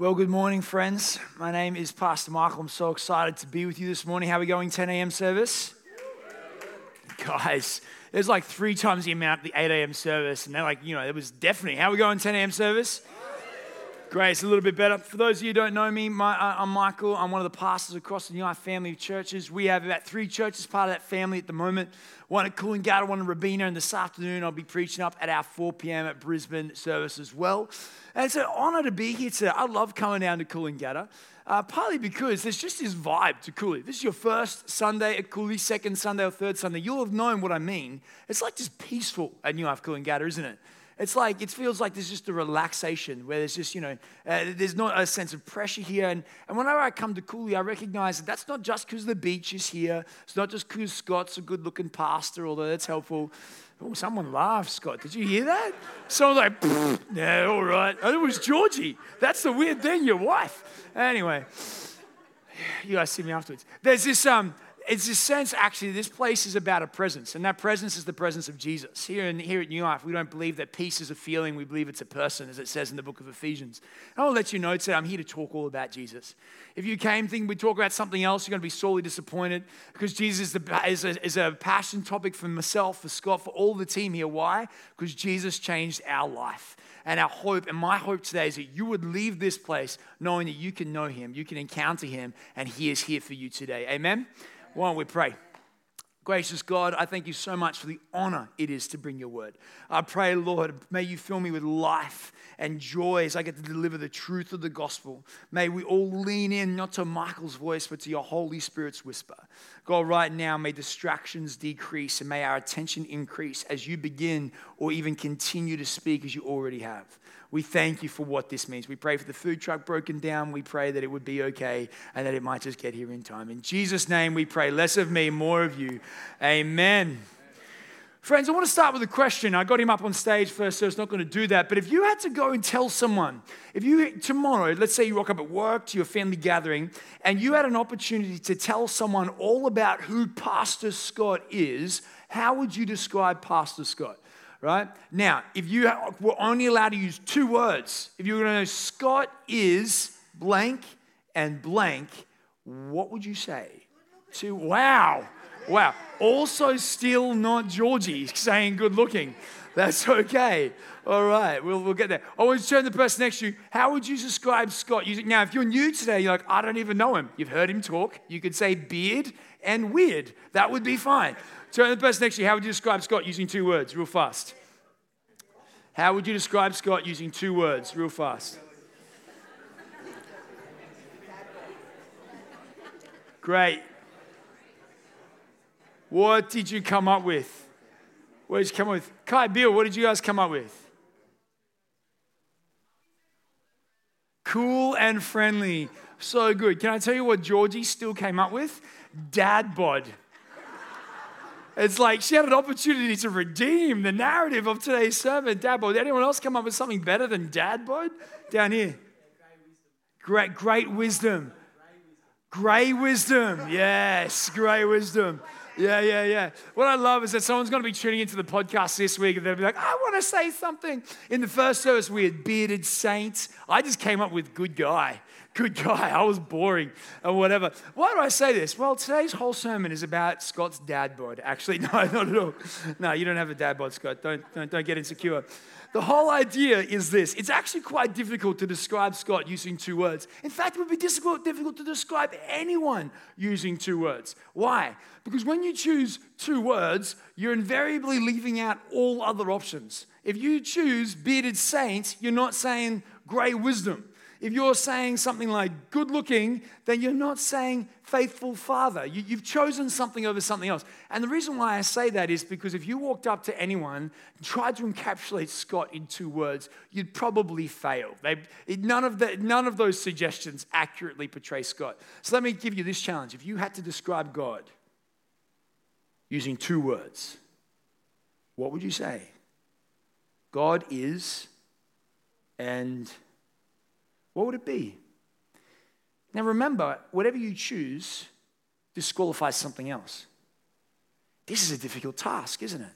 Well, good morning, friends. My name is Pastor Michael. I'm so excited to be with you this morning. How are we going, 10 a.m. service? Guys, there's like 3 times the amount of the 8 a.m. service, and they're like, you know, it was deafening. How are we going, 10 a.m. service? Great, it's a little bit better. For those of you who don't know me, I'm Michael. I'm one of the pastors across the New Life family of churches. We have about 3 churches part of that family at the moment. One at Coolangatta, one at Rabina, and this afternoon I'll be preaching up at our 4 p.m. at Brisbane service as well. And it's an honor to be here today. I love coming down to Coolangatta, partly because there's just this vibe to Coolie. This is your first Sunday at Coolie, second Sunday or third Sunday. You'll have known what I mean. It's like just peaceful at New Life Coolangatta, isn't it? It's like, it feels like there's just a relaxation where there's just, you know, there's not a sense of pressure here. And whenever I come to Coolie, I recognize that that's not just because the beach is here. It's not just because Scott's a good-looking pastor, although that's helpful. Oh, someone laughed, Scott. Did you hear that? Someone's like, yeah, all right. And it was Georgie. That's the weird thing, your wife. Anyway, you guys see me afterwards. There's this... It's this sense, actually, this place is about a presence, and that presence is the presence of Jesus. Here at New Life, we don't believe that peace is a feeling. We believe it's a person, as it says in the book of Ephesians. And I'll let you know today, I'm here to talk all about Jesus. If you came thinking we'd talk about something else, you're going to be sorely disappointed, because Jesus is a passion topic for myself, for Scott, for all the team here. Why? Because Jesus changed our life. And our hope, and my hope today, is that you would leave this place knowing that you can know him, you can encounter him, and he is here for you today. Amen? Why don't we pray? Gracious God, I thank you so much for the honor it is to bring your word. I pray, Lord, may you fill me with life and joy as I get to deliver the truth of the gospel. May we all lean in, not to Michael's voice, but to your Holy Spirit's whisper. God, right now, may distractions decrease and may our attention increase as you begin or even continue to speak as you already have. We thank you for what this means. We pray for the food truck broken down. We pray that it would be okay and that it might just get here in time. In Jesus' name we pray, less of me, more of you. Amen. Friends, I want to start with a question. I got him up on stage first, so it's not going to do that. But if you had to go and tell someone, if you tomorrow, let's say you rock up at work to your family gathering, and you had an opportunity to tell someone all about who Pastor Scott is, how would you describe Pastor Scott? Right? Now, if you were only allowed to use 2 words, if you were going to know Scott is blank and blank, what would you say? Wow. Also still not Georgie saying good looking. That's okay. All right, we'll get there. Always turn to the person next to you. How would you describe Scott? Now, if you're new today, you're like, I don't even know him. You've heard him talk. You could say beard and weird. That would be fine. Turn to the person next to you. How would you describe Scott using 2 words real fast? How would you describe Scott using 2 words real fast? Great. What did you come up with? What did you come up with? Kai, Bill, what did you guys come up with? Cool and friendly. So good. Can I tell you what Georgie still came up with? Dad bod. It's like she had an opportunity to redeem the narrative of today's sermon, Dad bod. Did anyone else come up with something better than Dad bod? Down here. Great wisdom. Grey wisdom. Yes, grey wisdom. Yeah. What I love is that someone's going to be tuning into the podcast this week and they'll be like, I want to say something. In the first service, we had bearded saints. I just came up with good guy. I was boring or whatever. Why do I say this? Well, today's whole sermon is about Scott's dad bod. Actually, no, not at all. No, you don't have a dad bod, Scott. Don't get insecure. The whole idea is this. It's actually quite difficult to describe Scott using 2 words. In fact, it would be difficult to describe anyone using 2 words. Why? Because when you choose 2 words, you're invariably leaving out all other options. If you choose bearded saints, you're not saying grey wisdom. If you're saying something like good looking, then you're not saying faithful father. You've chosen something over something else. And the reason why I say that is because if you walked up to anyone and tried to encapsulate Scott in 2 words, you'd probably fail. None of those suggestions accurately portray Scott. So let me give you this challenge. If you had to describe God using 2 words, what would you say? God is and... what would it be? Now remember, whatever you choose disqualifies something else. This is a difficult task, isn't it?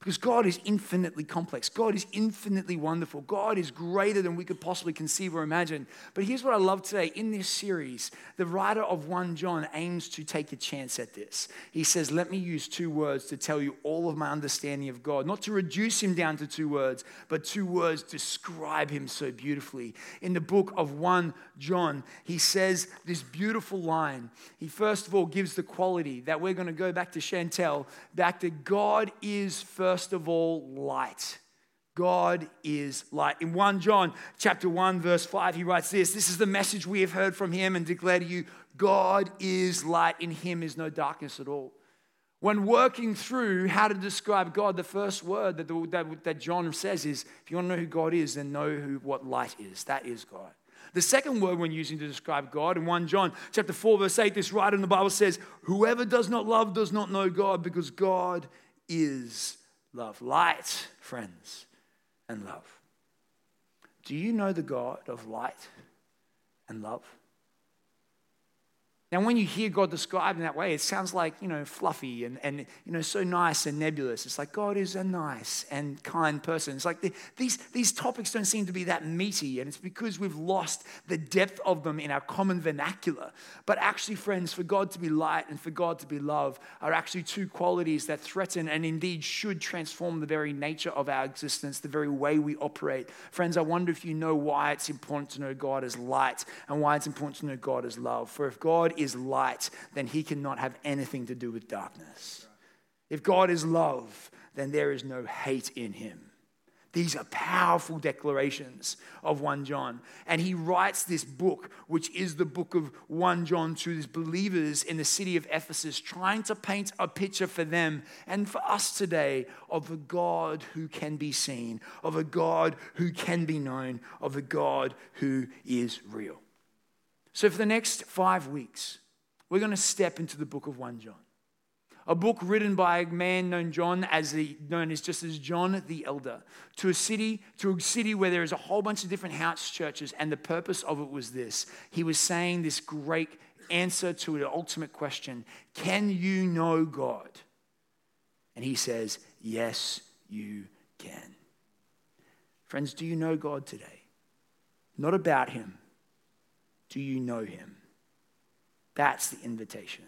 Because God is infinitely complex. God is infinitely wonderful. God is greater than we could possibly conceive or imagine. But here's what I love today. In this series, the writer of 1 John aims to take a chance at this. He says, let me use two words to tell you all of my understanding of God. Not to reduce him down to two words, but two words describe him so beautifully. In the book of 1 John, he says this beautiful line. He first of all gives the quality that we're going to go back to Chantel, back to God is first of all, light. God is light. In 1 John chapter 1, verse 5, he writes this, this is the message we have heard from him and declare to you, God is light. In him is no darkness at all. When working through how to describe God, the first word that John says is, if you want to know who God is, then know what light is. That is God. The second word when using to describe God, in 1 John chapter 4, verse 8, this writer in the Bible says, whoever does not love does not know God, because God is love. Light, friends, and love. Do you know the God of light and love? Now, when you hear God described in that way, it sounds like, fluffy and so nice and nebulous. It's like God is a nice and kind person. It's like these topics don't seem to be that meaty, and it's because we've lost the depth of them in our common vernacular. But actually, friends, for God to be light and for God to be love are actually two qualities that threaten and indeed should transform the very nature of our existence, the very way we operate. Friends, I wonder if you know why it's important to know God as light and why it's important to know God as love. For if God is light, then he cannot have anything to do with darkness. If God is love, then there is no hate in him. These are powerful declarations of 1 John. And he writes this book, which is the book of 1 John to these believers in the city of Ephesus, trying to paint a picture for them and for us today of a God who can be seen, of a God who can be known, of a God who is real. So for the next 5 weeks, we're going to step into the book of 1 John, a book written by a man known as John the Elder, to a city where there is a whole bunch of different house churches, and the purpose of it was this. He was saying this great answer to the ultimate question, can you know God? And he says, yes, you can. Friends, do you know God today? Not about him. Do you know him? That's the invitation.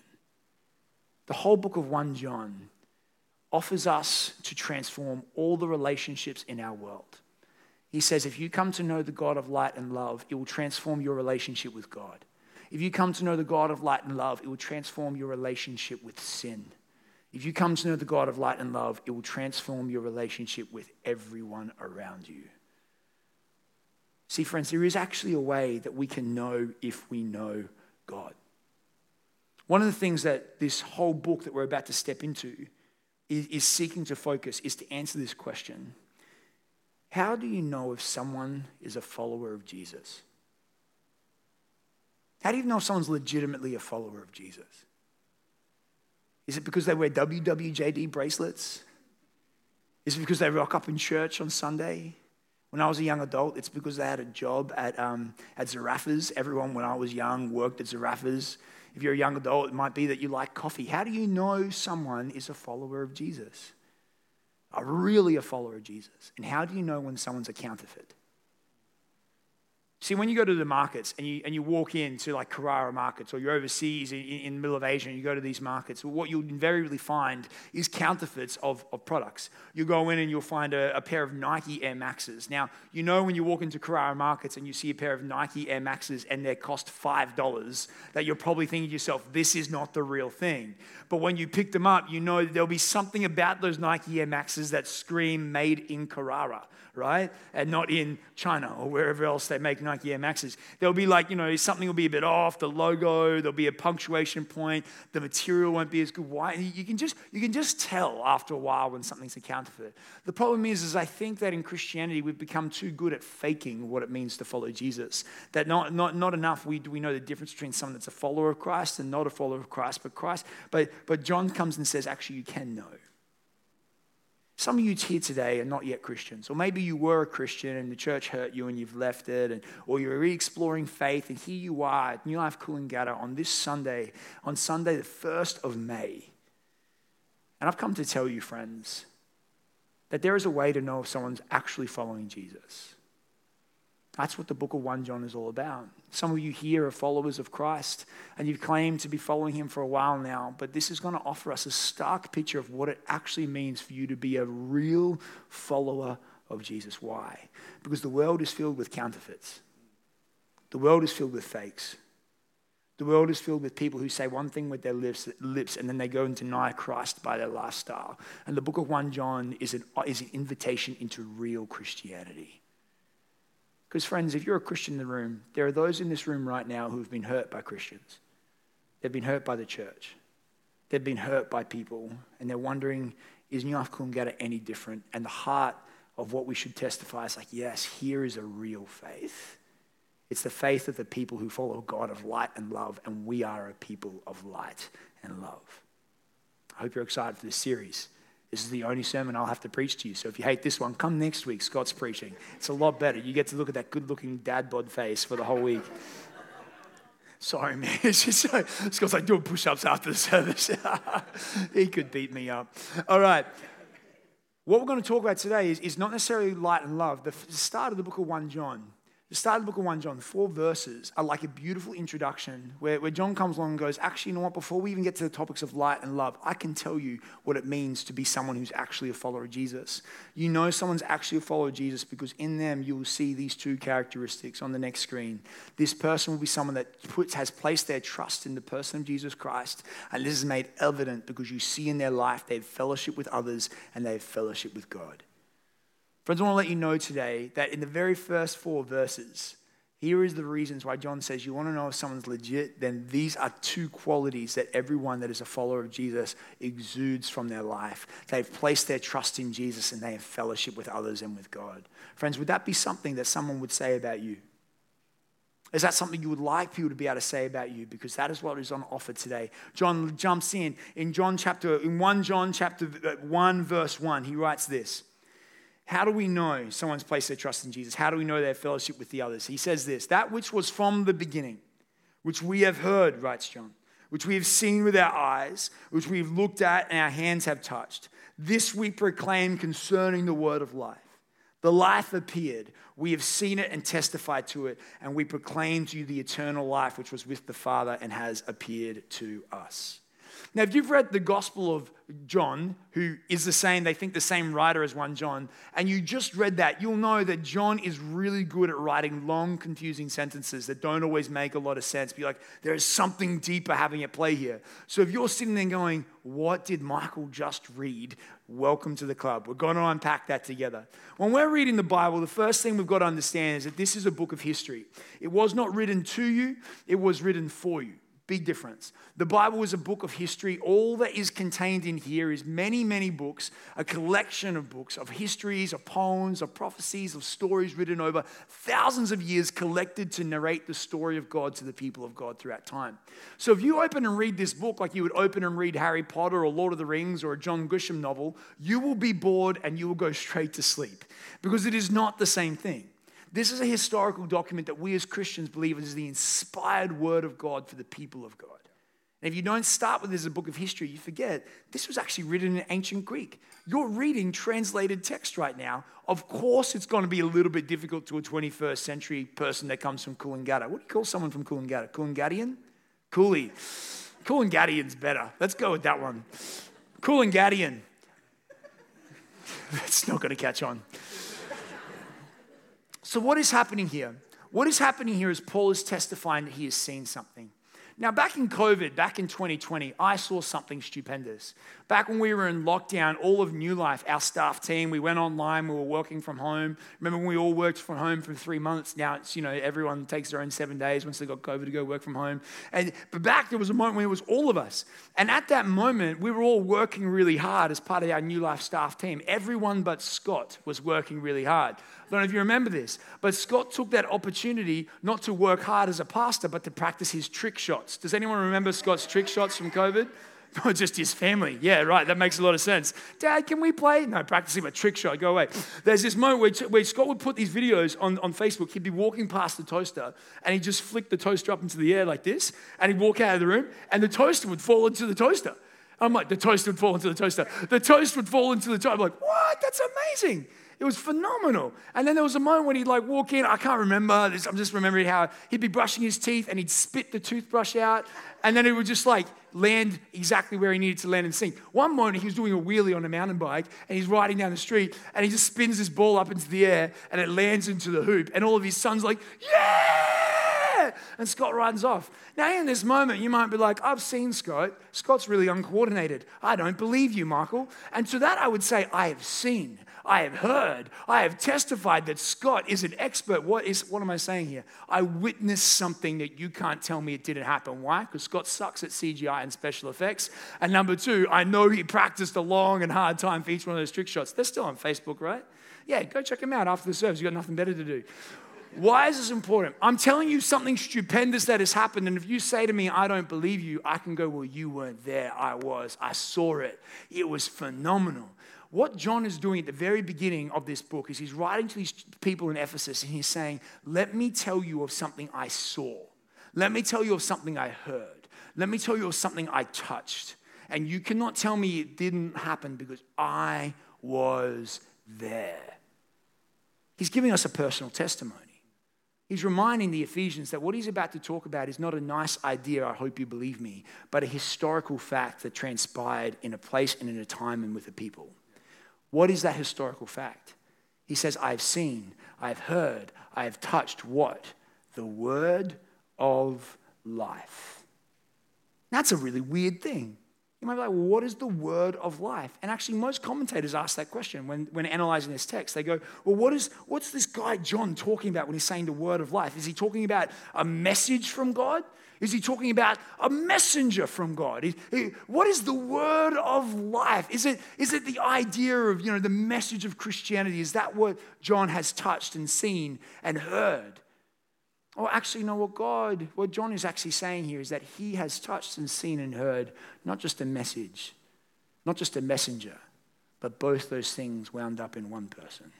The whole book of 1 John offers us to transform all the relationships in our world. He says, if you come to know the God of light and love, it will transform your relationship with God. If you come to know the God of light and love, it will transform your relationship with sin. If you come to know the God of light and love, it will transform your relationship with everyone around you. See, friends, there is actually a way that we can know if we know God. One of the things that this whole book that we're about to step into is seeking to focus, is to answer this question. How do you know if someone is a follower of Jesus? How do you know if someone's legitimately a follower of Jesus? Is it because they wear WWJD bracelets? Is it because they rock up in church on Sunday? When I was a young adult, it's because they had a job at Zarafas. Everyone, when I was young, worked at Zarafas. If you're a young adult, it might be that you like coffee. How do you know someone is a follower of Jesus? Are really a follower of Jesus? And how do you know when someone's a counterfeit? See, when you go to the markets and you walk into like Carrara markets, or you're overseas in the middle of Asia and you go to these markets, what you'll invariably find is counterfeits of products. You go in and you'll find a pair of Nike Air Maxes. Now, when you walk into Carrara markets and you see a pair of Nike Air Maxes and they cost $5, that you're probably thinking to yourself, this is not the real thing. But when you pick them up, you know there'll be something about those Nike Air Maxes that scream made in Carrara, right? And not in China or wherever else they make Nike Air Maxes. There'll be something will be a bit off, the logo, there'll be a punctuation point, the material won't be as good. Why? You can just tell after a while when something's a counterfeit. The problem is I think that in Christianity we've become too good at faking what it means to follow Jesus. That not enough we know the difference between someone that's a follower of Christ and not a follower of Christ, but John comes and says, actually you can know. Some of you here today are not yet Christians, or maybe you were a Christian and the church hurt you and you've left it, or you're re-exploring faith, and here you are at New Life Coolangatta on Sunday the 1st of May. And I've come to tell you, friends, that there is a way to know if someone's actually following Jesus. That's what the book of 1 John is all about. Some of you here are followers of Christ and you've claimed to be following him for a while now, but this is going to offer us a stark picture of what it actually means for you to be a real follower of Jesus. Why? Because the world is filled with counterfeits. The world is filled with fakes. The world is filled with people who say one thing with their lips and then they go and deny Christ by their lifestyle. And the book of 1 John is an invitation into real Christianity. Because friends, if you're a Christian in the room, there are those in this room right now who've been hurt by Christians. They've been hurt by the church. They've been hurt by people. And they're wondering, is New Life Coolangatta any different? And the heart of what we should testify is like, yes, here is a real faith. It's the faith of the people who follow God of light and love, and we are a people of light and love. I hope you're excited for this series. This is the only sermon I'll have to preach to you. So if you hate this one, come next week. Scott's preaching. It's a lot better. You get to look at that good-looking dad bod face for the whole week. Sorry, man. It's just so, Scott's like doing push-ups after the service. He could beat me up. All right. What we're going to talk about today is not necessarily light and love. The start of the book of 1 John. The start of the book of 1 John, 4 verses are like a beautiful introduction where John comes along and goes, actually, you know what, before we even get to the topics of light and love, I can tell you what it means to be someone who's actually a follower of Jesus. You know someone's actually a follower of Jesus because in them you will see these two characteristics on the next screen. This person will be someone that has placed their trust in the person of Jesus Christ, and this is made evident because you see in their life they have fellowship with others and they have fellowship with God. Friends, I want to let you know today that in the very first 4 verses, here is the reasons why John says you want to know if someone's legit, then these are 2 qualities that everyone that is a follower of Jesus exudes from their life. They've placed their trust in Jesus and they have fellowship with others and with God. Friends, would that be something that someone would say about you? Is that something you would like people to be able to say about you? Because that is what is on offer today. John jumps in 1 John chapter 1 verse 1, he writes this. How do we know someone's placed their trust in Jesus? How do we know their fellowship with the others? He says this, that which was from the beginning, which we have heard, writes John, which we have seen with our eyes, which we have looked at and our hands have touched. This we proclaim concerning the word of life. The life appeared. We have seen it and testified to it, and we proclaim to you the eternal life, which was with the Father and has appeared to us. Now, if you've read the Gospel of John, who is the same writer as 1 John, and you just read that, you'll know that John is really good at writing long, confusing sentences that don't always make a lot of sense. Be like, there is something deeper having at play here. So if you're sitting there going, what did Michael just read? Welcome to the club. We're going to unpack that together. When we're reading the Bible, the first thing we've got to understand is that this is a book of history. It was not written to you, it was written for you. Big difference. The Bible is a book of history. All that is contained in here is many, many books, a collection of books, of histories, of poems, of prophecies, of stories written over thousands of years collected to narrate the story of God to the people of God throughout time. So if you open and read this book like you would open and read Harry Potter or Lord of the Rings or a John Grisham novel, you will be bored and you will go straight to sleep because it is not the same thing. This is a historical document that we as Christians believe is the inspired word of God for the people of God. And if you don't start with this as a book of history, you forget this was actually written in ancient Greek. You're reading translated text right now. Of course, it's going to be a little bit difficult to a 21st century person that comes from Coolangatta. What do you call someone from Coolangatta? Coolangattian? Coolie. Coolangattian's better. Let's go with that one. Coolangattian. That's not going to catch on. So what is happening here? What is happening here is Paul is testifying that he has seen something. Now, back in COVID, back in 2020, I saw something stupendous. Back when we were in lockdown, all of New Life, our staff team, we went online, we were working from home. Remember when we all worked from home for 3 months? Now it's, everyone takes their own 7 days once they got COVID to go work from home. But back there was a moment when it was all of us. And at that moment, we were all working really hard as part of our New Life staff team. Everyone but Scott was working really hard. I don't know if you remember this, but Scott took that opportunity not to work hard as a pastor, but to practice his trick shots. Does anyone remember Scott's trick shots from COVID? No, just his family. Yeah, right. That makes a lot of sense. Dad, can we play? No, practicing my trick shot. Go away. There's this moment where Scott would put these videos on Facebook. He'd be walking past the toaster and he'd just flick the toaster up into the air like this, and he'd walk out of the room and the toaster would fall into the toaster. I'm like, the toast would fall into the toaster. The toast would fall into the toaster. I'm like, what? That's amazing. It was phenomenal. And then there was a moment when he'd like walk in. I can't remember this. I'm just remembering how he'd be brushing his teeth and he'd spit the toothbrush out. And then it would just like land exactly where he needed to land and sink. One moment he was doing a wheelie on a mountain bike and he's riding down the street and he just spins this ball up into the air and it lands into the hoop. And all of his sons like, yeah! And Scott runs off. Now in this moment, you might be like, I've seen Scott. Scott's really uncoordinated. I don't believe you, Michael. And to that I would say, I have seen. I have heard, I have testified that Scott is an expert. What am I saying here? I witnessed something that you can't tell me it didn't happen. Why? Because Scott sucks at CGI and special effects. And number two, I know he practiced a long and hard time for each one of those trick shots. They're still on Facebook, right? Yeah, go check them out after the service. You've got nothing better to do. Why is this important? I'm telling you something stupendous that has happened, and if you say to me, I don't believe you, I can go, well, you weren't there. I was. I saw it. It was phenomenal. What John is doing at the very beginning of this book is he's writing to these people in Ephesus and he's saying, let me tell you of something I saw. Let me tell you of something I heard. Let me tell you of something I touched. And you cannot tell me it didn't happen because I was there. He's giving us a personal testimony. He's reminding the Ephesians that what he's about to talk about is not a nice idea, I hope you believe me, but a historical fact that transpired in a place and in a time and with a people. What is that historical fact? He says, I've seen, I've heard, I've touched what? The word of life. That's a really weird thing. You might be like, well, what is the word of life? And actually, most commentators ask that question when analyzing this text. They go, well, what's this guy John talking about when he's saying the word of life? Is he talking about a message from God? Is he talking about a messenger from God? What is the word of life? Is it the idea of, you know, the message of Christianity? Is that what John has touched and seen and heard? Or actually, no, what John is actually saying here is that he has touched and seen and heard not just a message, not just a messenger, but both those things wound up in one person.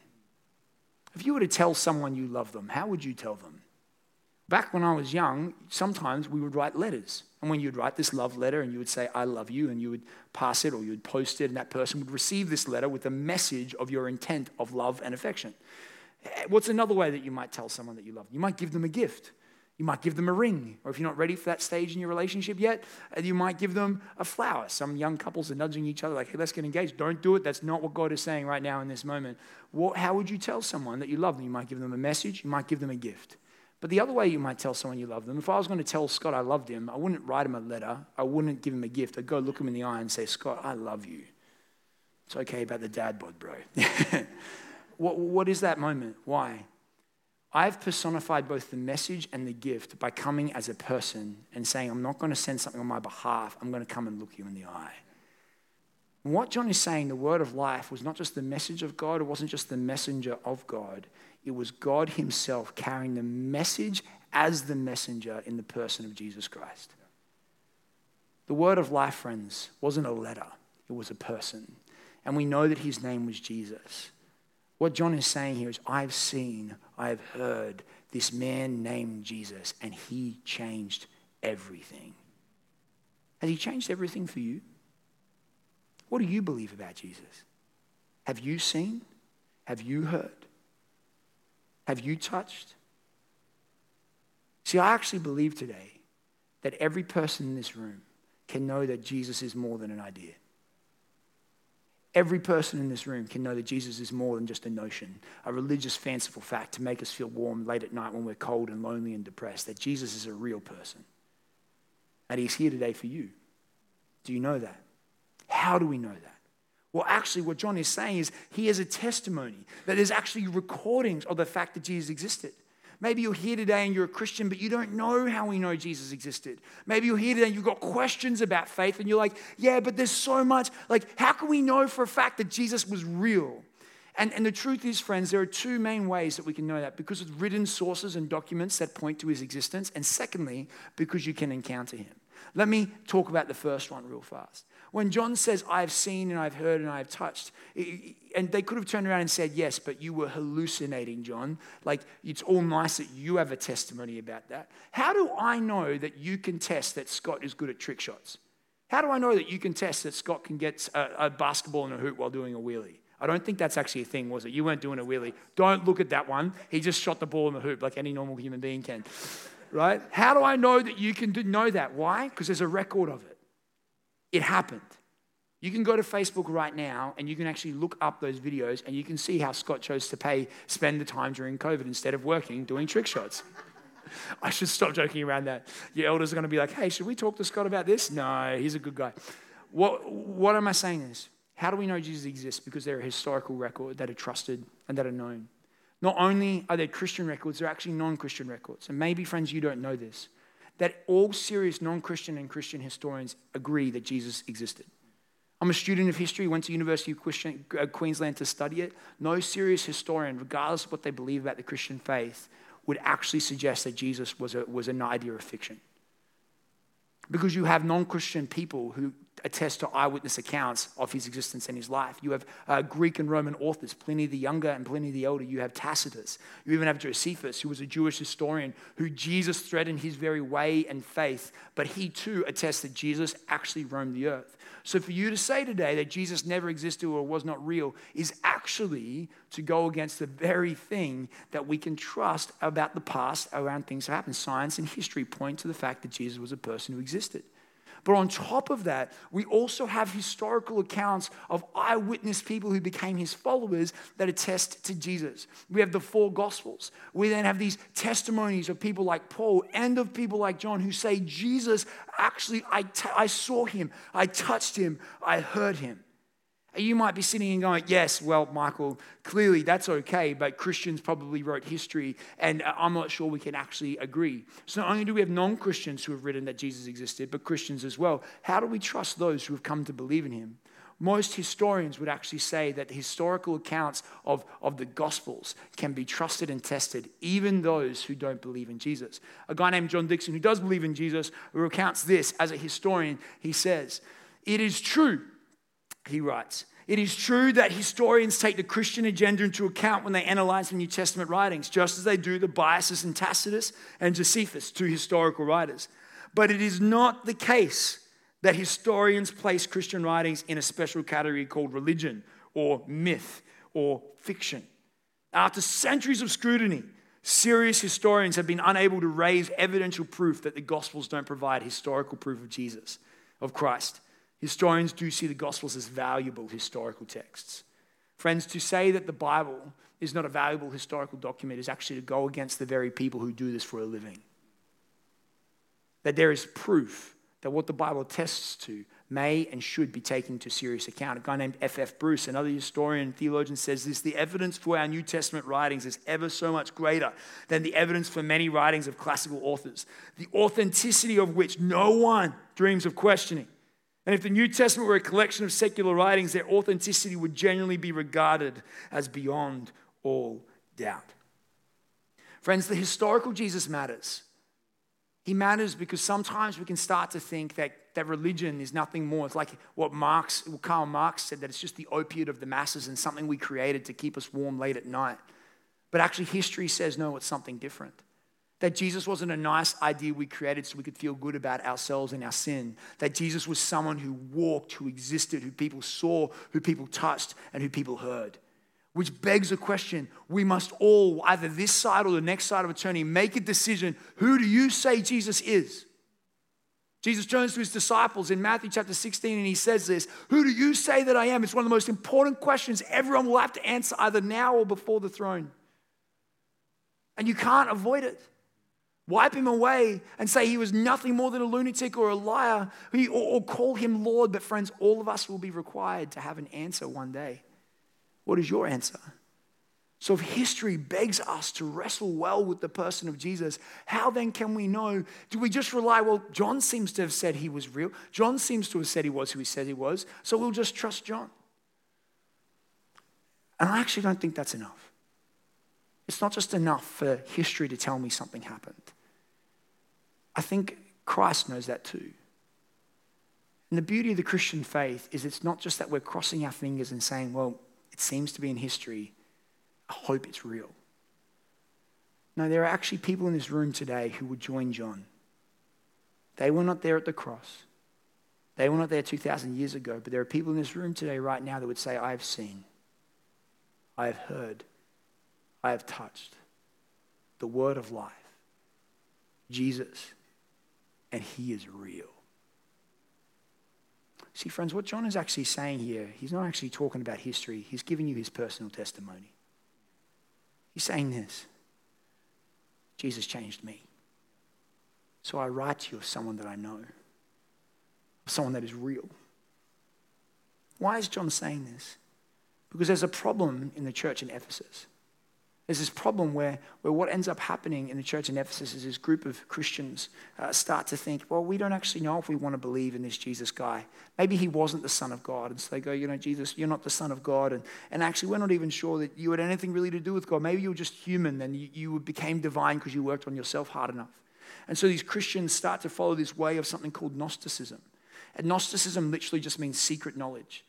If you were to tell someone you love them, how would you tell them? Back when I was young, sometimes we would write letters. And when you'd write this love letter and you would say, I love you, and you would pass it or you would post it, and that person would receive this letter with a message of your intent of love and affection. What's another way that you might tell someone that you love? You might give them a gift. You might give them a ring. Or if you're not ready for that stage in your relationship yet, you might give them a flower. Some young couples are nudging each other like, hey, let's get engaged. Don't do it. That's not what God is saying right now in this moment. How would you tell someone that you love them? You might give them a message. You might give them a gift. But the other way you might tell someone you love them, if I was going to tell Scott I loved him, I wouldn't write him a letter. I wouldn't give him a gift. I'd go look him in the eye and say, Scott, I love you. It's okay about the dad bod, bro. What is that moment? Why? I've personified both the message and the gift by coming as a person and saying, I'm not going to send something on my behalf. I'm going to come and look you in the eye. And what John is saying, the word of life, was not just the message of God. It wasn't just the messenger of God. It was God himself carrying the message as the messenger in the person of Jesus Christ. The word of life, friends, wasn't a letter. It was a person. And we know that his name was Jesus. What John is saying here is, I've seen, I've heard this man named Jesus, and he changed everything. Has he changed everything for you? What do you believe about Jesus? Have you seen? Have you heard? Have you touched? See, I actually believe today that every person in this room can know that Jesus is more than an idea. Every person in this room can know that Jesus is more than just a notion, a religious fanciful fact to make us feel warm late at night when we're cold and lonely and depressed, that Jesus is a real person. And he's here today for you. Do you know that? How do we know that? Well, actually, what John is saying is he has a testimony that there's actually recordings of the fact that Jesus existed. Maybe you're here today and you're a Christian, but you don't know how we know Jesus existed. Maybe you're here today and you've got questions about faith and you're like, yeah, but there's so much. Like, how can we know for a fact that Jesus was real? And the truth is, friends, there are two main ways that we can know that. Because of written sources and documents that point to his existence. And secondly, because you can encounter him. Let me talk about the first one real fast. When John says, I've seen and I've heard and I've touched, and they could have turned around and said, yes, but you were hallucinating, John. Like, it's all nice that you have a testimony about that. How do I know that you can test that Scott is good at trick shots? How do I know that you can test that Scott can get a basketball and a hoop while doing a wheelie? I don't think that's actually a thing, was it? You weren't doing a wheelie. Don't look at that one. He just shot the ball in the hoop like any normal human being can, right? How do I know that you can know that? Why? Because there's a record of it. It happened. You can go to Facebook right now and you can actually look up those videos and you can see how Scott chose to spend the time during COVID instead of working, doing trick shots. I should stop joking around that. Your elders are going to be like, hey, should we talk to Scott about this? No, he's a good guy. What am I saying is, how do we know Jesus exists? Because they're a historical record that are trusted and that are known. Not only are there Christian records, they're actually non-Christian records. And maybe, friends, you don't know this, that all serious non-Christian and Christian historians agree that Jesus existed. I'm a student of history, went to University of Queensland to study it. No serious historian, regardless of what they believe about the Christian faith, would actually suggest that Jesus was an idea of fiction. Because you have non-Christian people who attest to eyewitness accounts of his existence and his life. You have Greek and Roman authors, Pliny the Younger and Pliny the Elder. You have Tacitus. You even have Josephus, who was a Jewish historian, who Jesus threatened his very way and faith, but he too attests that Jesus actually roamed the earth. So for you to say today that Jesus never existed or was not real is actually to go against the very thing that we can trust about the past around things that happen. Science and history point to the fact that Jesus was a person who existed. But on top of that, we also have historical accounts of eyewitness people who became his followers that attest to Jesus. We have the four Gospels. We then have these testimonies of people like Paul and of people like John who say, Jesus, actually, I saw him, I touched him, I heard him. And you might be sitting and going, yes, well, Michael, clearly that's okay, but Christians probably wrote history, and I'm not sure we can actually agree. So not only do we have non-Christians who have written that Jesus existed, but Christians as well. How do we trust those who have come to believe in him? Most historians would actually say that the historical accounts of the Gospels can be trusted and tested, even those who don't believe in Jesus. A guy named John Dixon, who does believe in Jesus, recounts this as a historian. He says, it is true. He writes, it is true that historians take the Christian agenda into account when they analyze the New Testament writings, just as they do the biases in Tacitus and Josephus, two historical writers. But it is not the case that historians place Christian writings in a special category called religion or myth or fiction. After centuries of scrutiny, serious historians have been unable to raise evidential proof that the Gospels don't provide historical proof of Jesus, of Christ. Historians do see the Gospels as valuable historical texts. Friends, to say that the Bible is not a valuable historical document is actually to go against the very people who do this for a living. That there is proof that what the Bible attests to may and should be taken into serious account. A guy named F.F. Bruce, another historian and theologian, says this, the evidence for our New Testament writings is ever so much greater than the evidence for many writings of classical authors, the authenticity of which no one dreams of questioning. And if the New Testament were a collection of secular writings, their authenticity would generally be regarded as beyond all doubt. Friends, the historical Jesus matters. He matters because sometimes we can start to think that religion is nothing more. It's like what Karl Marx said, that it's just the opiate of the masses and something we created to keep us warm late at night. But actually history says, no, it's something different. That Jesus wasn't a nice idea we created so we could feel good about ourselves and our sin. That Jesus was someone who walked, who existed, who people saw, who people touched, and who people heard. Which begs a question, we must all, either this side or the next side of eternity, make a decision, who do you say Jesus is? Jesus turns to his disciples in Matthew chapter 16 and he says this, who do you say that I am? It's one of the most important questions everyone will have to answer either now or before the throne. And you can't avoid it. Wipe him away and say he was nothing more than a lunatic or a liar, or call him Lord. But friends, all of us will be required to have an answer one day. What is your answer? So if history begs us to wrestle well with the person of Jesus, how then can we know? Do we just rely, well, John seems to have said he was real. John seems to have said he was who he said he was. So we'll just trust John. And I actually don't think that's enough. It's not just enough for history to tell me something happened. I think Christ knows that too. And the beauty of the Christian faith is it's not just that we're crossing our fingers and saying, well, it seems to be in history. I hope it's real. No, there are actually people in this room today who would join John. They were not there at the cross. They were not there 2,000 years ago, but there are people in this room today right now that would say, I have seen, I have heard, I have touched the word of life, Jesus, and he is real. See, friends, what John is actually saying here, he's not actually talking about history. He's giving you his personal testimony. He's saying this: Jesus changed me. So I write to you of someone that I know, of someone that is real. Why is John saying this? Because there's a problem in the church in Ephesus. There's this problem where what ends up happening in the church in Ephesus is this group of Christians start to think, well, we don't actually know if we want to believe in this Jesus guy. Maybe he wasn't the Son of God. And so they go, you know, Jesus, you're not the Son of God. And actually, we're not even sure that you had anything really to do with God. Maybe you were just human and you became divine because you worked on yourself hard enough. And so these Christians start to follow this way of something called Gnosticism. And Gnosticism literally just means secret knowledge.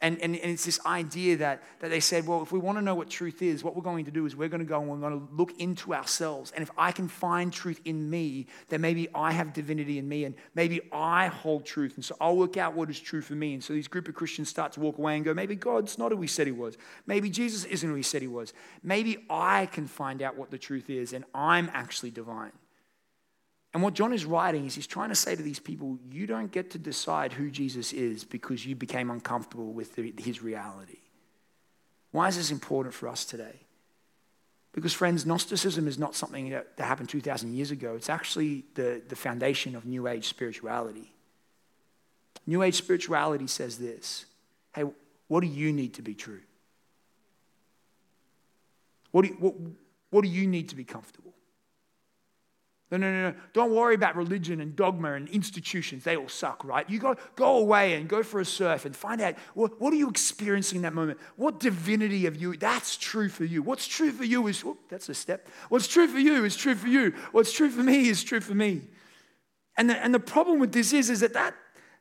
And it's this idea that they said, well, if we want to know what truth is, what we're going to do is we're going to go and we're going to look into ourselves. And if I can find truth in me, then maybe I have divinity in me and maybe I hold truth. And so I'll work out what is true for me. And so these group of Christians start to walk away and go, maybe God's not who he said he was. Maybe Jesus isn't who he said he was. Maybe I can find out what the truth is and I'm actually divine. And what John is writing is he's trying to say to these people, you don't get to decide who Jesus is because you became uncomfortable with his reality. Why is this important for us today? Because, friends, Gnosticism is not something that happened 2,000 years ago. It's actually the foundation of New Age spirituality. New Age spirituality says this: hey, what do you need to be true? What do you need to be comfortable? No. Don't worry about religion and dogma and institutions. They all suck, right? You go away and go for a surf and find out what are you experiencing in that moment? What divinity of you, that's true for you. What's true for you is, that's a step. What's true for you is true for you. What's true for me is true for me. And the problem with this is that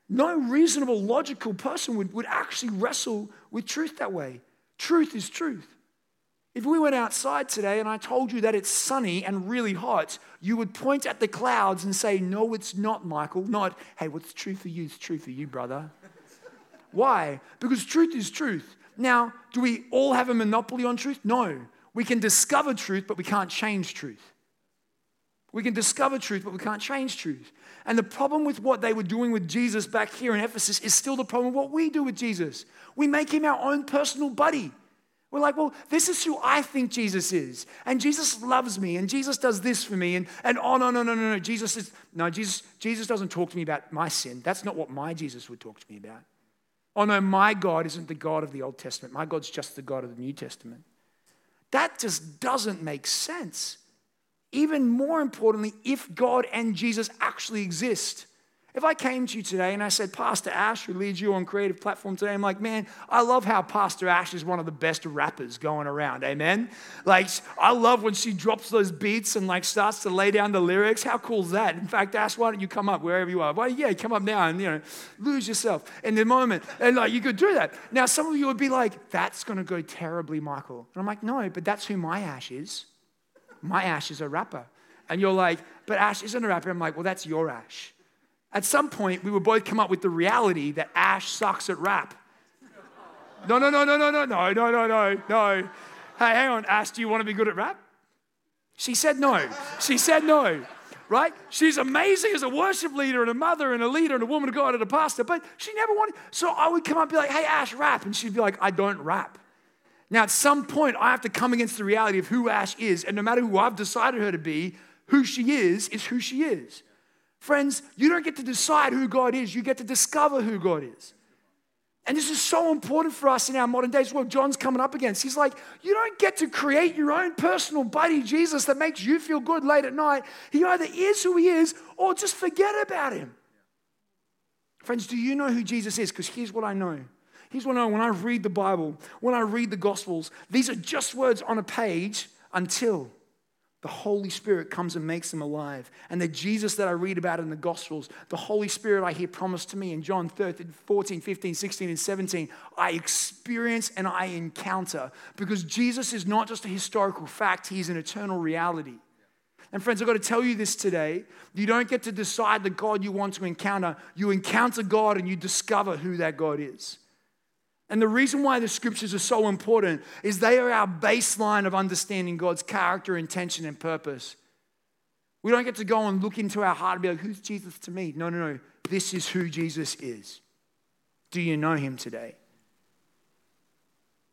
no reasonable, logical person would actually wrestle with truth that way. Truth is truth. If we went outside today and I told you that it's sunny and really hot, you would point at the clouds and say, no, it's not, Michael. Not, hey, what's true for you is true for you, brother. Why? Because truth is truth. Now, do we all have a monopoly on truth? No. We can discover truth, but we can't change truth. We can discover truth, but we can't change truth. And the problem with what they were doing with Jesus back here in Ephesus is still the problem with what we do with Jesus. We make him our own personal buddy. We're like, well, this is who I think Jesus is. And Jesus loves me. And Jesus does this for me. And oh, no. Jesus doesn't talk to me about my sin. That's not what my Jesus would talk to me about. Oh, no, my God isn't the God of the Old Testament. My God's just the God of the New Testament. That just doesn't make sense. Even more importantly, if God and Jesus actually exist. If I came to you today and I said, Pastor Ash, who leads you on Creative Platform today, I'm like, man, I love how Pastor Ash is one of the best rappers going around, amen? Like, I love when she drops those beats and like starts to lay down the lyrics. How cool is that? In fact, Ash, why don't you come up wherever you are? Well, yeah, come up now and, you know, lose yourself in the moment. And like, you could do that. Now, some of you would be like, that's going to go terribly, Michael. And I'm like, no, but that's who my Ash is. My Ash is a rapper. And you're like, but Ash isn't a rapper. I'm like, well, that's your Ash. At some point, we would both come up with the reality that Ash sucks at rap. No. Hey, hang on, Ash, do you want to be good at rap? She said no, right? She's amazing as a worship leader and a mother and a leader and a woman of God and a pastor, but she never wanted. So I would come up and be like, hey, Ash, rap. And she'd be like, I don't rap. Now, at some point, I have to come against the reality of who Ash is, and no matter who I've decided her to be, who she is who she is. Friends, you don't get to decide who God is. You get to discover who God is. And this is so important for us in our modern days. What John's coming up against, he's like, you don't get to create your own personal buddy Jesus that makes you feel good late at night. He either is who he is or just forget about him. Friends, do you know who Jesus is? Because here's what I know. Here's what I know when I read the Bible, when I read the Gospels, these are just words on a page until the Holy Spirit comes and makes them alive. And the Jesus that I read about in the Gospels, the Holy Spirit I hear promised to me in John 13, 14, 15, 16, and 17, I experience and I encounter. Because Jesus is not just a historical fact, he's an eternal reality. And friends, I've got to tell you this today. You don't get to decide the God you want to encounter. You encounter God and you discover who that God is. And the reason why the scriptures are so important is they are our baseline of understanding God's character, intention, and purpose. We don't get to go and look into our heart and be like, who's Jesus to me? No. This is who Jesus is. Do you know him today?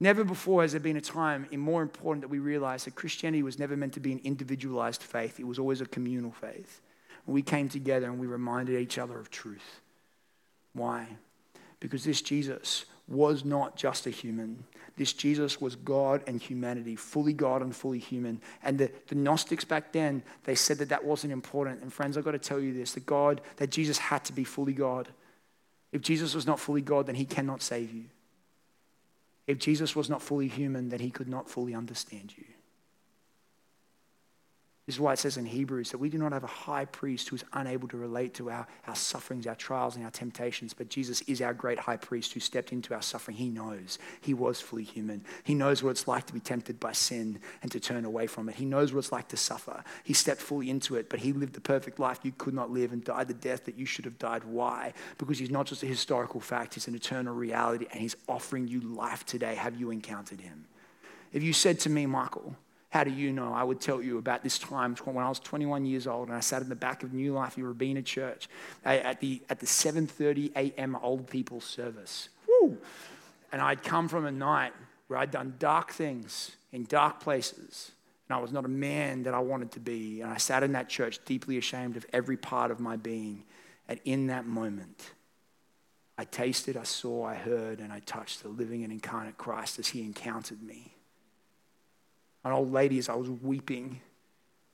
Never before has there been a time more important that we realize that Christianity was never meant to be an individualized faith. It was always a communal faith. We came together and we reminded each other of truth. Why? Because this Jesus was not just a human. This Jesus was God and humanity, fully God and fully human. And the Gnostics back then, they said that wasn't important. And friends, I've got to tell you this, that Jesus had to be fully God. If Jesus was not fully God, then he cannot save you. If Jesus was not fully human, then he could not fully understand you. This is why it says in Hebrews that we do not have a high priest who is unable to relate to our sufferings, our trials, and our temptations, but Jesus is our great high priest who stepped into our suffering. He knows. He was fully human. He knows what it's like to be tempted by sin and to turn away from it. He knows what it's like to suffer. He stepped fully into it, but he lived the perfect life you could not live and died the death that you should have died. Why? Because he's not just a historical fact. He's an eternal reality, and he's offering you life today. Have you encountered him? If you said to me, Michael, how do you know? I would tell you about this time when I was 21 years old and I sat in the back of New Life, Urbana Church, at the 7:30 a.m. old people service. Woo! And I'd come from a night where I'd done dark things in dark places and I was not a man that I wanted to be. And I sat in that church deeply ashamed of every part of my being. And in that moment, I tasted, I saw, I heard, and I touched the living and incarnate Christ as he encountered me. An old lady, as I was weeping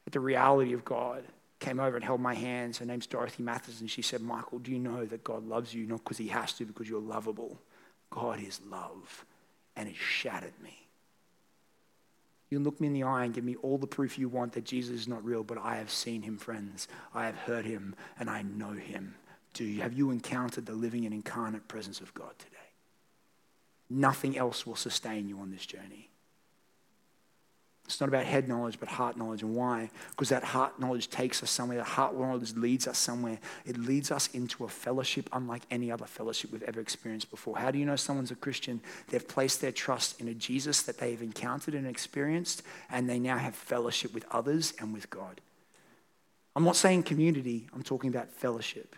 at the reality of God, came over and held my hands. Her name's Dorothy Matheson. She said, Michael, do you know that God loves you? Not because he has to, because you're lovable. God is love. And it shattered me. You can look me in the eye and give me all the proof you want that Jesus is not real, but I have seen him, friends. I have heard him, and I know him. Have you encountered the living and incarnate presence of God today? Nothing else will sustain you on this journey. It's not about head knowledge, but heart knowledge. And why? Because that heart knowledge takes us somewhere. That heart knowledge leads us somewhere. It leads us into a fellowship unlike any other fellowship we've ever experienced before. How do you know someone's a Christian? They've placed their trust in a Jesus that they've encountered and experienced, and they now have fellowship with others and with God. I'm not saying community. I'm talking about fellowship.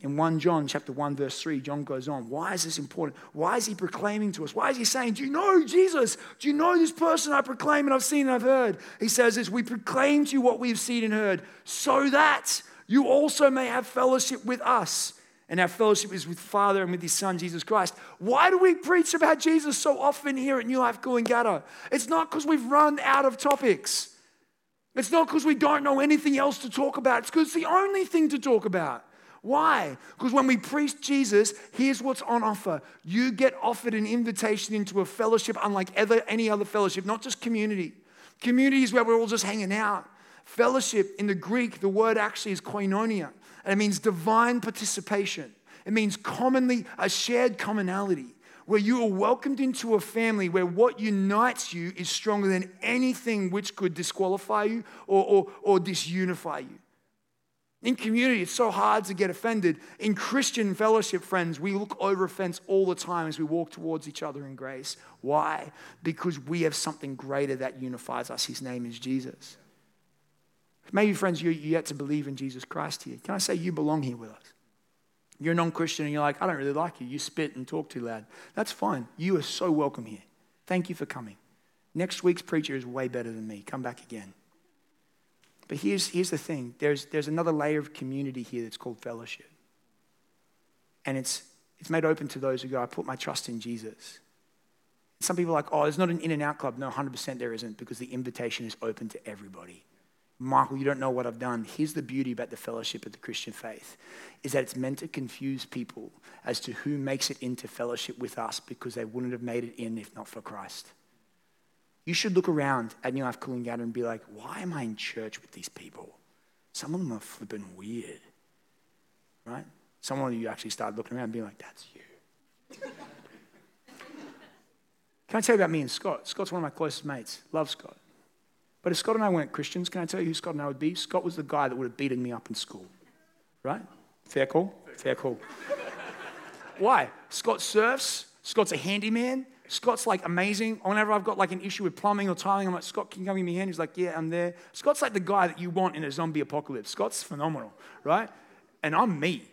In 1 John chapter 1, verse 3, John goes on. Why is this important? Why is he proclaiming to us? Why is he saying, do you know Jesus? Do you know this person I proclaim and I've seen and I've heard? He says this, we proclaim to you what we've seen and heard so that you also may have fellowship with us. And our fellowship is with Father and with his Son, Jesus Christ. Why do we preach about Jesus so often here at New Life Coolangatta? It's not because we've run out of topics. It's not because we don't know anything else to talk about. It's because it's the only thing to talk about. Why? Because when we preach Jesus, here's what's on offer. You get offered an invitation into a fellowship unlike any other fellowship, not just community. Community is where we're all just hanging out. Fellowship, in the Greek, the word actually is koinonia, and it means divine participation. It means commonly a shared commonality, where you are welcomed into a family where what unites you is stronger than anything which could disqualify you or disunify you. In community, it's so hard to get offended. In Christian fellowship, friends, we look over a fence all the time as we walk towards each other in grace. Why? Because we have something greater that unifies us. His name is Jesus. Maybe, friends, you're yet to believe in Jesus Christ here. Can I say you belong here with us? You're a non-Christian and you're like, I don't really like you. You spit and talk too loud. That's fine. You are so welcome here. Thank you for coming. Next week's preacher is way better than me. Come back again. But here's the thing. There's another layer of community here that's called fellowship. And it's made open to those who go, I put my trust in Jesus. Some people are like, there's not an in and out club. No, 100% there isn't, because the invitation is open to everybody. Michael, you don't know what I've done. Here's the beauty about the fellowship of the Christian faith, is that it's meant to confuse people as to who makes it into fellowship with us, because they wouldn't have made it in if not for Christ. You should look around at New Life Coolangatta and be like, why am I in church with these people? Some of them are flipping weird, right? Some of you actually start looking around and being like, that's you. Can I tell you about me and Scott? Scott's one of my closest mates. Love Scott. But if Scott and I weren't Christians, can I tell you who Scott and I would be? Scott was the guy that would have beaten me up in school, right? Fair call? Fair call. Why? Scott surfs. Scott's a handyman. Scott's like amazing. Whenever I've got like an issue with plumbing or tiling, I'm like, Scott, can you come give me a hand? He's like, yeah, I'm there. Scott's like the guy that you want in a zombie apocalypse. Scott's phenomenal, right? And I'm me.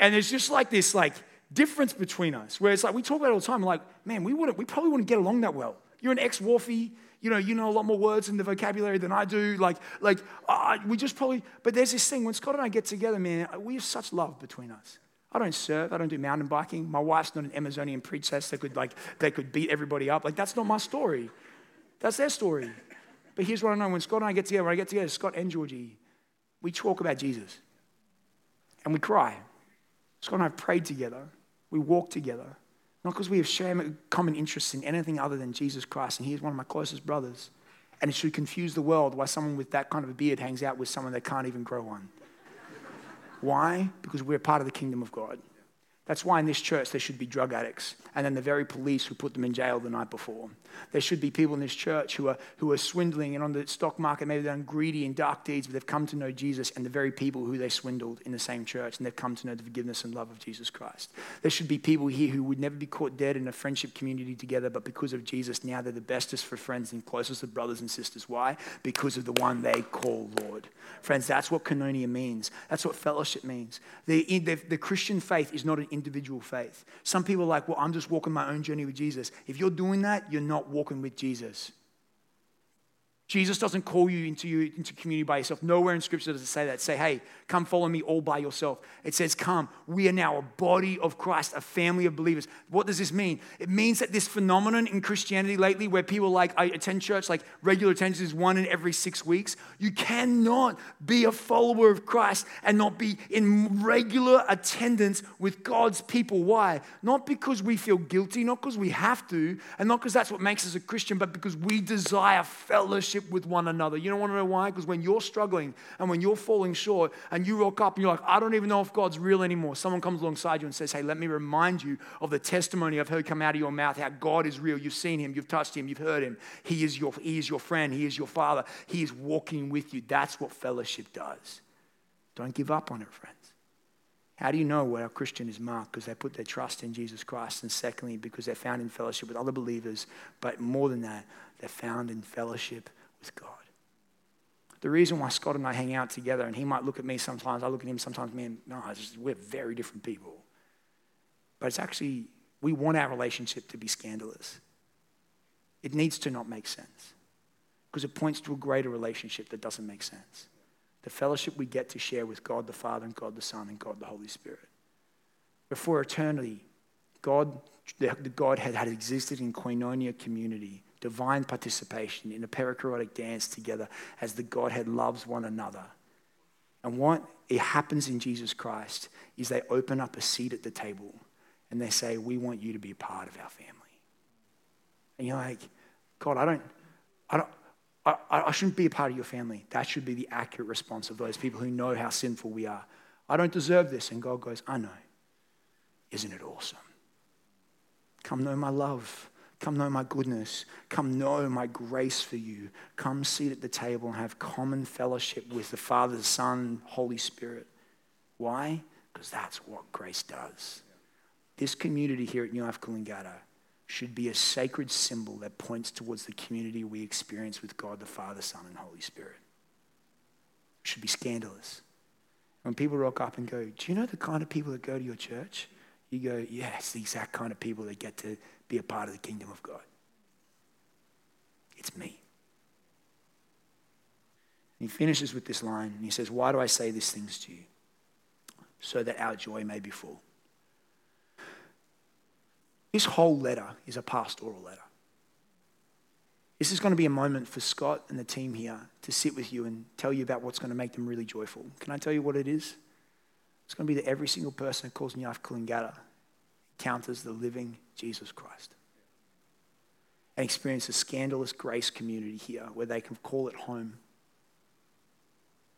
And there's just like this like difference between us where it's like we talk about it all the time. Like, man, we probably wouldn't get along that well. You're an ex-wharfie. You know a lot more words in the vocabulary than I do. We just probably, but there's this thing when Scott and I get together, man, we have such love between us. I don't surf. I don't do mountain biking. My wife's not an Amazonian princess that could beat everybody up. Like, that's not my story. That's their story. But here's what I know. When Scott and I get together, Scott and Georgie, we talk about Jesus. And we cry. Scott and I have prayed together. We walk together. Not because we have shared common interests in anything other than Jesus Christ. And he's one of my closest brothers. And it should confuse the world why someone with that kind of a beard hangs out with someone that can't even grow one. Why? Because we're part of the kingdom of God. That's why in this church there should be drug addicts and then the very police who put them in jail the night before. There should be people in this church who are swindling and on the stock market, maybe they're greedy and dark deeds, but they've come to know Jesus and the very people who they swindled in the same church, and they've come to know the forgiveness and love of Jesus Christ. There should be people here who would never be caught dead in a friendship community together, but because of Jesus, now they're the bestest for friends and closest of brothers and sisters. Why? Because of the one they call Lord. Friends, that's what koinonia means. That's what fellowship means. The Christian faith is not an individual faith. Some people are like, well, I'm just walking my own journey with Jesus. If you're doing that, you're not walking with Jesus. Jesus doesn't call you into community by yourself. Nowhere in Scripture does it say that. Say, hey, come follow me all by yourself. It says, come. We are now a body of Christ, a family of believers. What does this mean? It means that this phenomenon in Christianity lately where people like, I attend church, like regular attendance is 1 in every 6 weeks. You cannot be a follower of Christ and not be in regular attendance with God's people. Why? Not because we feel guilty, not because we have to, and not because that's what makes us a Christian, but because we desire fellowship with one another. You don't want to know why? Because when you're struggling and when you're falling short and you rock up and you're like, I don't even know if God's real anymore. Someone comes alongside you and says, hey, let me remind you of the testimony I've heard come out of your mouth, how God is real. You've seen him, you've touched him, you've heard him. He is your friend. He is your father. He is walking with you. That's what fellowship does. Don't give up on it, friends. How do you know where a Christian is marked? Because they put their trust in Jesus Christ, and secondly, because they're found in fellowship with other believers, but more than that, they're found in fellowship with God. The reason why Scott and I hang out together, and he might look at me sometimes, I look at him sometimes, man, no, we're very different people. But it's actually, we want our relationship to be scandalous. It needs to not make sense because it points to a greater relationship that doesn't make sense. The fellowship we get to share with God the Father and God the Son and God the Holy Spirit. Before eternity, the Godhead had existed in koinonia community, divine participation in a perichoretic dance together as the Godhead loves one another. And what it happens in Jesus Christ is they open up a seat at the table and they say, we want you to be a part of our family. And you're like, God, I shouldn't be a part of your family. That should be the accurate response of those people who know how sinful we are. I don't deserve this. And God goes, I know. Isn't it awesome? Come know my love. Come know my goodness. Come know my grace for you. Come sit at the table and have common fellowship with the Father, the Son, Holy Spirit. Why? Because that's what grace does. This community here at New Life Coolangatta should be a sacred symbol that points towards the community we experience with God, the Father, Son, and Holy Spirit. It should be scandalous. When people rock up and go, do you know the kind of people that go to your church? You go, yeah, it's the exact kind of people that get to be a part of the kingdom of God. It's me. And he finishes with this line, and he says, why do I say these things to you? So that our joy may be full. This whole letter is a pastoral letter. This is going to be a moment for Scott and the team here to sit with you and tell you about what's going to make them really joyful. Can I tell you what it is? It's going to be that every single person that calls New Life Coolangatta encounters the living Jesus Christ and experiences a scandalous grace community here where they can call it home.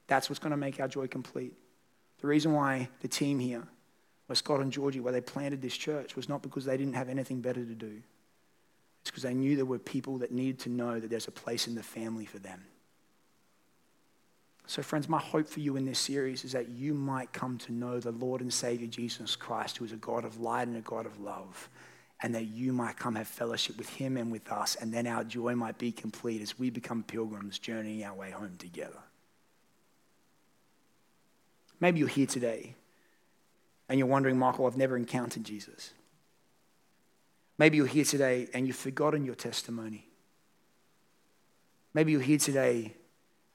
That's what's going to make our joy complete. The reason why the team here, where Scott and Georgie, where they planted this church, was not because they didn't have anything better to do. It's because they knew there were people that needed to know that there's a place in the family for them. So friends, my hope for you in this series is that you might come to know the Lord and Savior Jesus Christ, who is a God of light and a God of love, and that you might come have fellowship with him and with us, and then our joy might be complete as we become pilgrims journeying our way home together. Maybe you're here today and you're wondering, Michael, I've never encountered Jesus. Maybe you're here today and you've forgotten your testimony. Maybe you're here today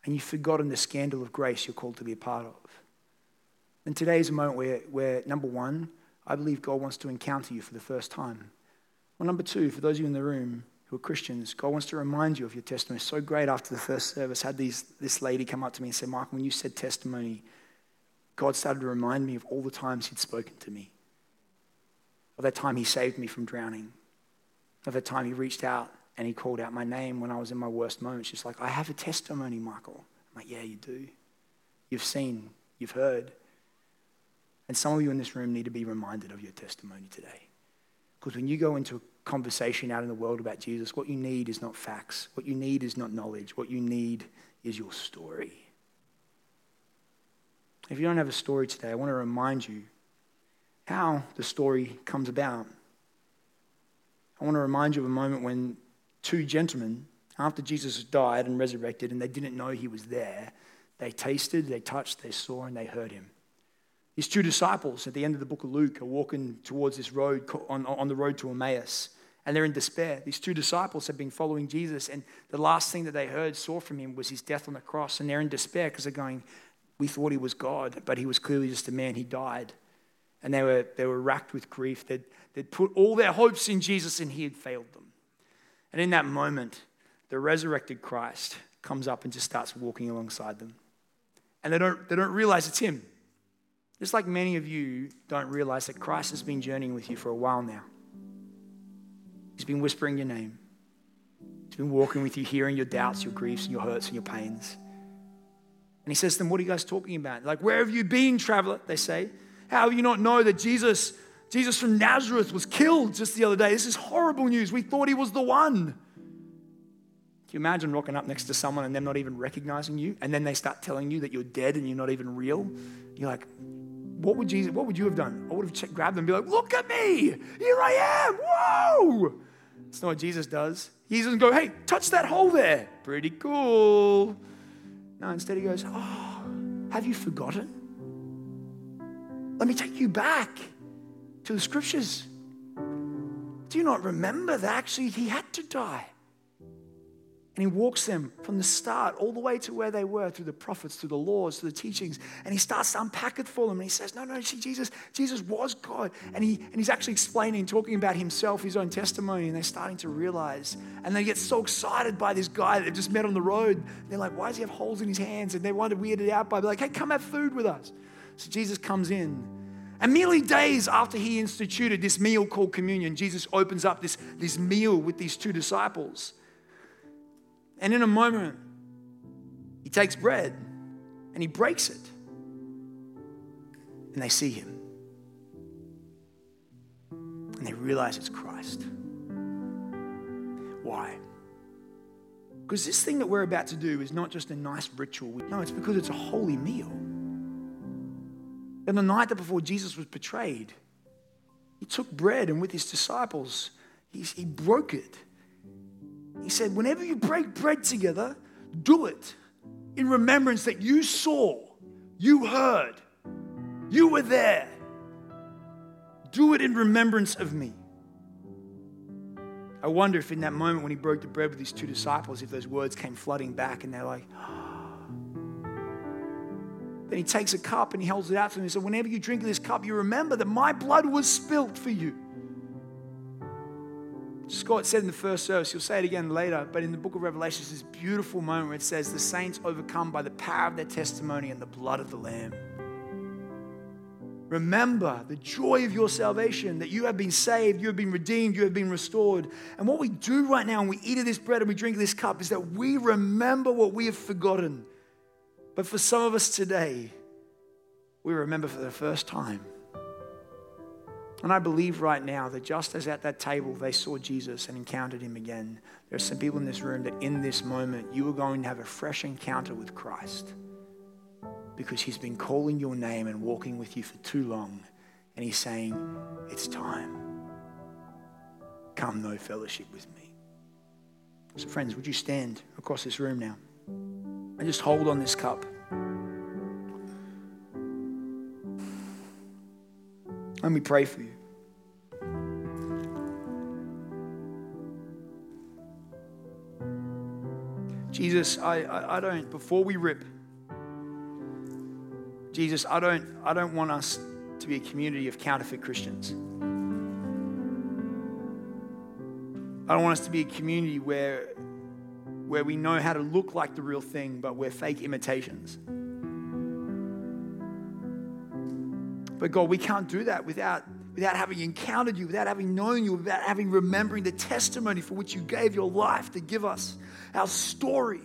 and you've forgotten the scandal of grace you're called to be a part of. And today is a moment where number one, I believe God wants to encounter you for the first time. Well, number two, for those of you in the room who are Christians, God wants to remind you of your testimony. It's so great after the first service, I had this lady come up to me and said, Michael, when you said testimony, God started to remind me of all the times he'd spoken to me. Of that time he saved me from drowning. Of that time he reached out and he called out my name when I was in my worst moments. She's like, I have a testimony, Michael. I'm like, yeah, you do. You've seen, you've heard. And some of you in this room need to be reminded of your testimony today. Because when you go into a conversation out in the world about Jesus, what you need is not facts. What you need is not knowledge. What you need is your story. If you don't have a story today, I want to remind you how the story comes about. I want to remind you of a moment when two gentlemen, after Jesus died and resurrected, and they didn't know he was there, they tasted, they touched, they saw, and they heard him. These two disciples at the end of the book of Luke are walking towards this road, on the road to Emmaus, and they're in despair. These two disciples have been following Jesus, and the last thing that they heard, saw from him was his death on the cross, and they're in despair because they're going, we thought he was God, but he was clearly just a man. He died. And they were racked with grief. They'd put all their hopes in Jesus and he had failed them. And in that moment, the resurrected Christ comes up and just starts walking alongside them. And they don't realize it's him. Just like many of you don't realize that Christ has been journeying with you for a while now. He's been whispering your name. He's been walking with you, hearing your doubts, your griefs, and your hurts and your pains. And he says to them, what are you guys talking about? Like, where have you been, traveler? They say. How do you not know that Jesus from Nazareth was killed just the other day? This is horrible news. We thought he was the one. Can you imagine rocking up next to someone and them not even recognizing you? And then they start telling you that you're dead and you're not even real. You're like, what would you have done? I would have grabbed them and be like, look at me. Here I am. Whoa. That's not what Jesus does. He doesn't go, hey, touch that hole there. Pretty cool. No, instead he goes, oh, have you forgotten? Let me take you back to the scriptures. Do you not remember that actually he had to die? And he walks them from the start all the way to where they were, through the prophets, through the laws, through the teachings. And he starts to unpack it for them. And he says, no, see, Jesus was God. And he's actually explaining, talking about himself, his own testimony. And they're starting to realize. And they get so excited by this guy that they've just met on the road. And they're like, why does he have holes in his hands? And they want to weird it out by like, hey, come have food with us. So Jesus comes in, and merely days after he instituted this meal called communion, Jesus opens up this meal with these two disciples. And in a moment, he takes bread and he breaks it, and they see him. And they realize it's Christ. Why? Because this thing that we're about to do is not just a nice ritual. No, it's because it's a holy meal. And the night that before Jesus was betrayed, he took bread and with his disciples, he broke it. He said, whenever you break bread together, do it in remembrance that you saw, you heard, you were there. Do it in remembrance of me. I wonder if in that moment when he broke the bread with his two disciples, if those words came flooding back and they're like, then he takes a cup and he holds it out to them. He said, whenever you drink this cup, you remember that my blood was spilt for you. Scott said in the first service, you'll say it again later, but in the book of Revelation, it's this beautiful moment where it says, the saints overcome by the power of their testimony and the blood of the Lamb. Remember the joy of your salvation, that you have been saved, you have been redeemed, you have been restored. And what we do right now when we eat of this bread and we drink this cup is that we remember what we have forgotten. But for some of us today, we remember for the first time And I believe right now that just as at that table they saw Jesus and encountered him again, there are some people in this room that in this moment you are going to have a fresh encounter with Christ, because he's been calling your name and walking with you for too long, and he's saying, it's time. Come, no fellowship with me. So friends, would you stand across this room now and just hold on this cup? Let me pray for you. Jesus, I don't, before we rip, Jesus, I don't want us to be a community of counterfeit Christians. I don't want us to be a community where we know how to look like the real thing, but we're fake imitations. But God, we can't do that without having encountered you, without having known you, without having remembering the testimony for which you gave your life to give us, our story.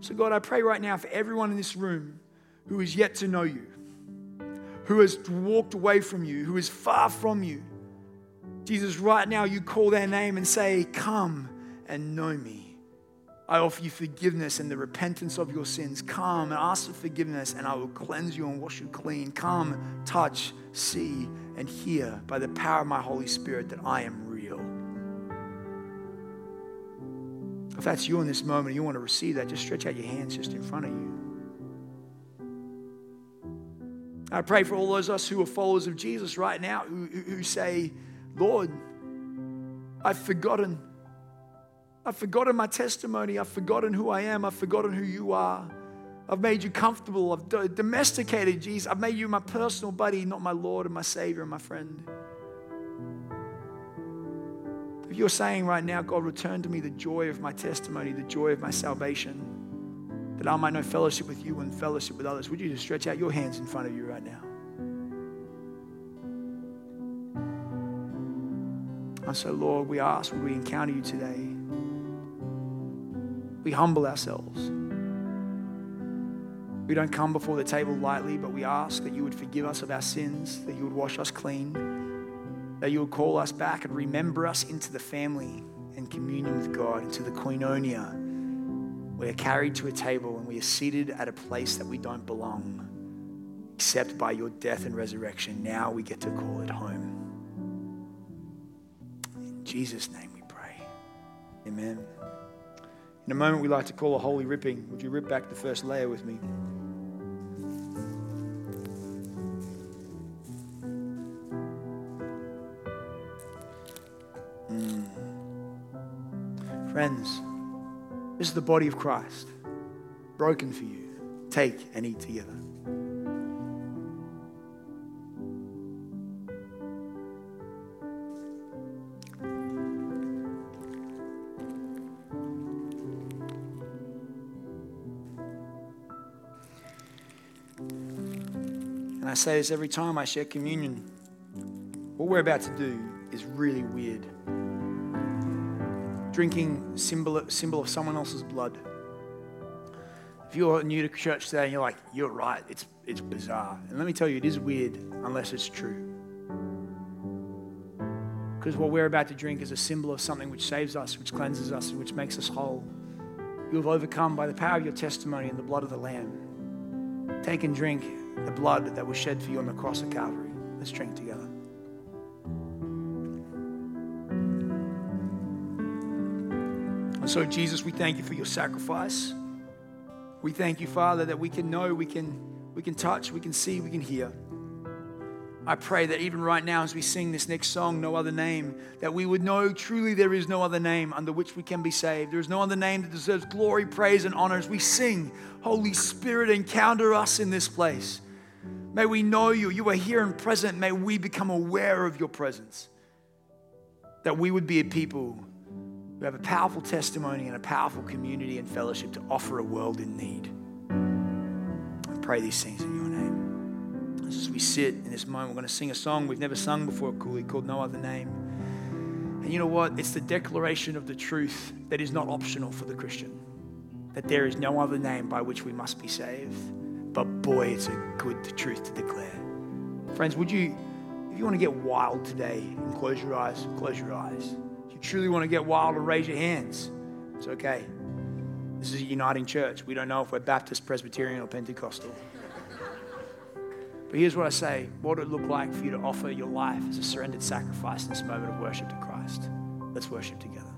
So God, I pray right now for everyone in this room who is yet to know you, who has walked away from you, who is far from you. Jesus, right now you call their name and say, come and know me. I offer you forgiveness and the repentance of your sins. Come and ask for forgiveness, and I will cleanse you and wash you clean. Come, touch, see, and hear by the power of my Holy Spirit that I am real. If that's you in this moment, you want to receive that, just stretch out your hands just in front of you. I pray for all those of us who are followers of Jesus right now who say, Lord, I've forgotten my testimony. I've forgotten who I am. I've forgotten who you are. I've made you comfortable. I've domesticated Jesus. I've made you my personal buddy, not my Lord and my Savior and my friend. If you're saying right now, God, return to me the joy of my testimony, the joy of my salvation, that I might know fellowship with you and fellowship with others, would you just stretch out your hands in front of you right now? And so, Lord, we ask, would we encounter you today? We humble ourselves. We don't come before the table lightly, but we ask that you would forgive us of our sins, that you would wash us clean, that you would call us back and remember us into the family and communion with God, into the koinonia. We are carried to a table and we are seated at a place that we don't belong, except by your death and resurrection. Now we get to call it home. In Jesus' name we pray. Amen. In a moment, we like to call a holy ripping. Would you rip back the first layer with me? Friends, this is the body of Christ, broken for you. Take and eat together. I say this every time I share communion. What we're about to do is really weird. Drinking symbol of someone else's blood. If you're new to church today and you're like, you're right, it's bizarre. And let me tell you, it is weird unless it's true. Because what we're about to drink is a symbol of something which saves us, which cleanses us, and which makes us whole. You have overcome by the power of your testimony and the blood of the Lamb. Take and drink the blood that was shed for you on the cross of Calvary. Let's drink together. And so, Jesus, we thank you for your sacrifice. We thank you, Father, that we can know, we can touch, we can see, we can hear. I pray that even right now as we sing this next song, No Other Name, that we would know truly there is no other name under which we can be saved. There is no other name that deserves glory, praise, and honor. As we sing, Holy Spirit, encounter us in this place. May we know you. You are here and present. May we become aware of your presence. That we would be a people who have a powerful testimony and a powerful community and fellowship to offer a world in need. I pray these things in your name. As we sit in this moment, we're going to sing a song we've never sung before, called No Other Name. And you know what? It's the declaration of the truth that is not optional for the Christian, that there is no other name by which we must be saved. But boy, it's a good truth to declare. Friends, would you If you want to get wild today, and close your eyes. If you truly want to get wild, raise your hands. It's okay. This is a uniting church. We don't know if we're Baptist, Presbyterian, or Pentecostal. But here's what I say. What would it look like for you to offer your life as a surrendered sacrifice in this moment of worship to Christ? Let's worship together.